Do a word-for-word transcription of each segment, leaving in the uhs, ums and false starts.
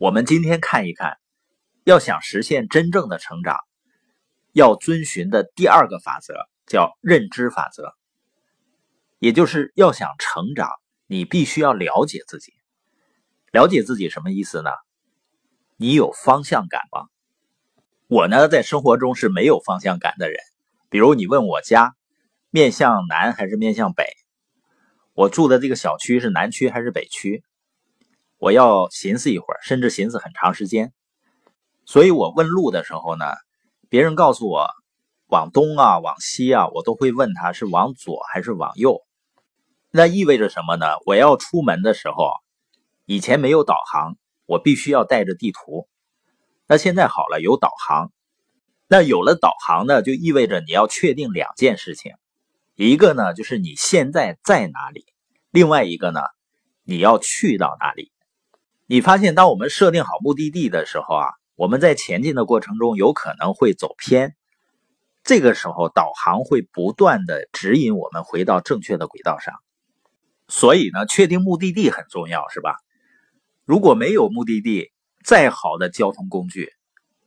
我们今天看一看，要想实现真正的成长，要遵循的第二个法则叫认知法则。也就是要想成长，你必须要了解自己。了解自己什么意思呢？你有方向感吗？我呢，在生活中是没有方向感的人。比如你问我家面向南还是面向北，我住的这个小区是南区还是北区，我要寻思一会儿，甚至寻思很长时间。所以我问路的时候呢，别人告诉我往东啊往西啊，我都会问他是往左还是往右。那意味着什么呢？我要出门的时候，以前没有导航，我必须要带着地图。那现在好了，有导航。那有了导航呢，就意味着你要确定两件事情。一个呢，就是你现在在哪里；另外一个呢，你要去到哪里。你发现当我们设定好目的地的时候啊，我们在前进的过程中有可能会走偏，这个时候导航会不断的指引我们回到正确的轨道上。所以呢，确定目的地很重要，是吧？如果没有目的地，再好的交通工具，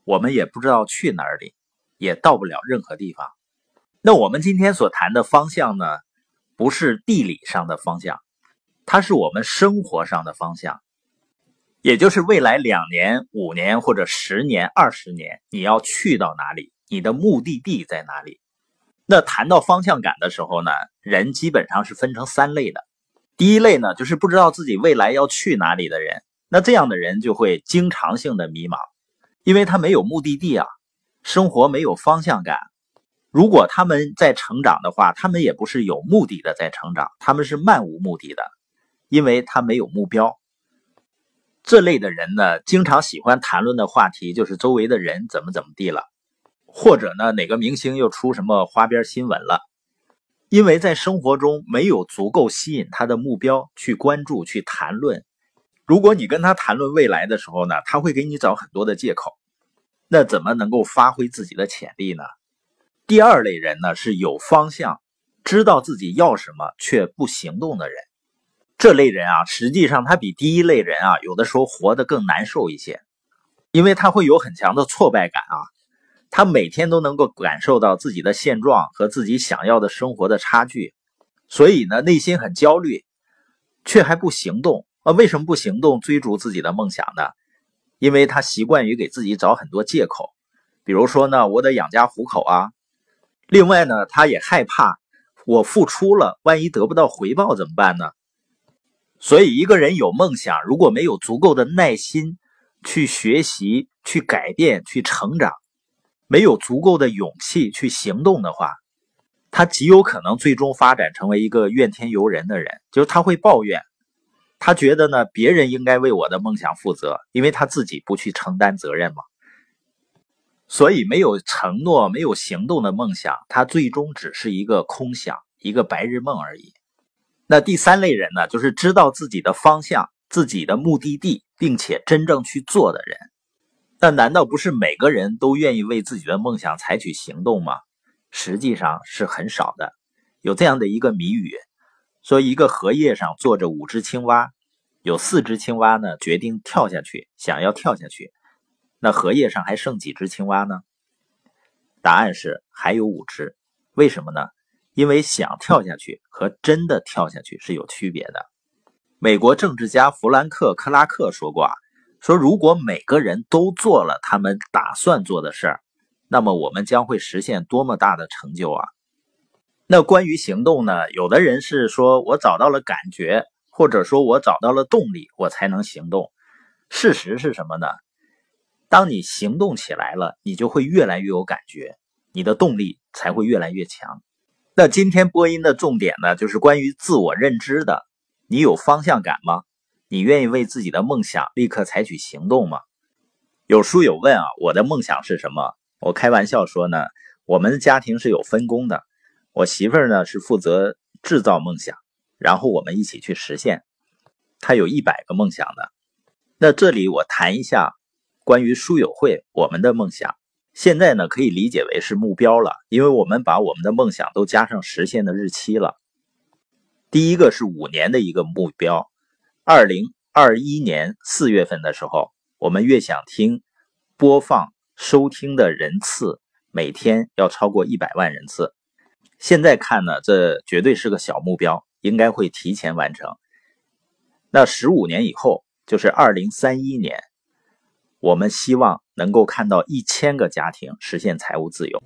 我们也不知道去哪里，也到不了任何地方。那我们今天所谈的方向呢，不是地理上的方向，它是我们生活上的方向。也就是未来两年、五年或者十年、二十年，你要去到哪里？你的目的地在哪里？那谈到方向感的时候呢，人基本上是分成三类的。第一类呢，就是不知道自己未来要去哪里的人。那这样的人就会经常性的迷茫，因为他没有目的地啊，生活没有方向感。如果他们在成长的话，他们也不是有目的的在成长，他们是漫无目的的，因为他没有目标。这类的人呢，经常喜欢谈论的话题就是周围的人怎么怎么地了，或者呢，哪个明星又出什么花边新闻了。因为在生活中没有足够吸引他的目标去关注、去谈论。如果你跟他谈论未来的时候呢，他会给你找很多的借口。那怎么能够发挥自己的潜力呢？第二类人呢，是有方向，知道自己要什么却不行动的人。这类人啊，实际上他比第一类人啊，有的时候活得更难受一些，因为他会有很强的挫败感啊，他每天都能够感受到自己的现状和自己想要的生活的差距，所以呢，内心很焦虑，却还不行动。啊，为什么不行动追逐自己的梦想呢？因为他习惯于给自己找很多借口，比如说呢，我得养家糊口啊。另外呢，他也害怕，我付出了，万一得不到回报怎么办呢？所以一个人有梦想，如果没有足够的耐心去学习、去改变、去成长，没有足够的勇气去行动的话，他极有可能最终发展成为一个怨天尤人的人。就是他会抱怨，他觉得呢，别人应该为我的梦想负责，因为他自己不去承担责任嘛。所以没有承诺、没有行动的梦想，他最终只是一个空想，一个白日梦而已。那第三类人呢，就是知道自己的方向、自己的目的地，并且真正去做的人。那难道不是每个人都愿意为自己的梦想采取行动吗？实际上是很少的。有这样的一个谜语，说一个荷叶上坐着五只青蛙，有四只青蛙呢决定跳下去，想要跳下去。那荷叶上还剩几只青蛙呢？答案是还有五只。为什么呢？因为想跳下去和真的跳下去是有区别的。美国政治家弗兰克·克拉克说过啊，说如果每个人都做了他们打算做的事儿，那么我们将会实现多么大的成就啊！那关于行动呢，有的人是说我找到了感觉，或者说我找到了动力，我才能行动。事实是什么呢？当你行动起来了，你就会越来越有感觉，你的动力才会越来越强。那今天播音的重点呢，就是关于自我认知的。你有方向感吗？你愿意为自己的梦想立刻采取行动吗？有书友问啊，我的梦想是什么？我开玩笑说呢，我们的家庭是有分工的，我媳妇儿呢是负责制造梦想，然后我们一起去实现。她有一百个梦想的。那这里我谈一下关于书友会我们的梦想。现在呢，可以理解为是目标了，因为我们把我们的梦想都加上实现的日期了。第一个是五年的一个目标，二零二一年四月份的时候，我们悦享听播放收听的人次每天要超过一百万人次。现在看呢，这绝对是个小目标，应该会提前完成。那十五年以后，就是二零三一年，我们希望能够看到一千个家庭实现财务自由。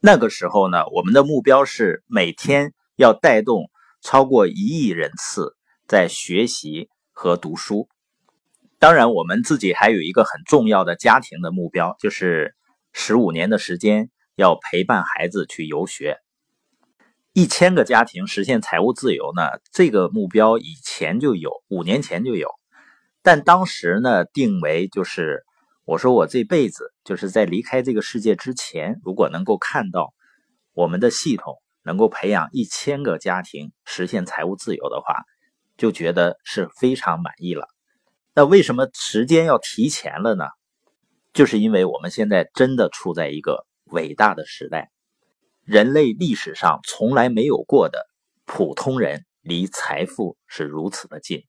那个时候呢，我们的目标是每天要带动超过一亿人次在学习和读书。当然，我们自己还有一个很重要的家庭的目标，就是十五年的时间要陪伴孩子去游学。一千个家庭实现财务自由呢，这个目标以前就有，五年前就有，但当时呢定为就是我说我这辈子就是在离开这个世界之前，如果能够看到我们的系统能够培养一千个家庭实现财务自由的话，就觉得是非常满意了。那为什么时间要提前了呢？就是因为我们现在真的处在一个伟大的时代，人类历史上从来没有过的普通人离财富是如此的近。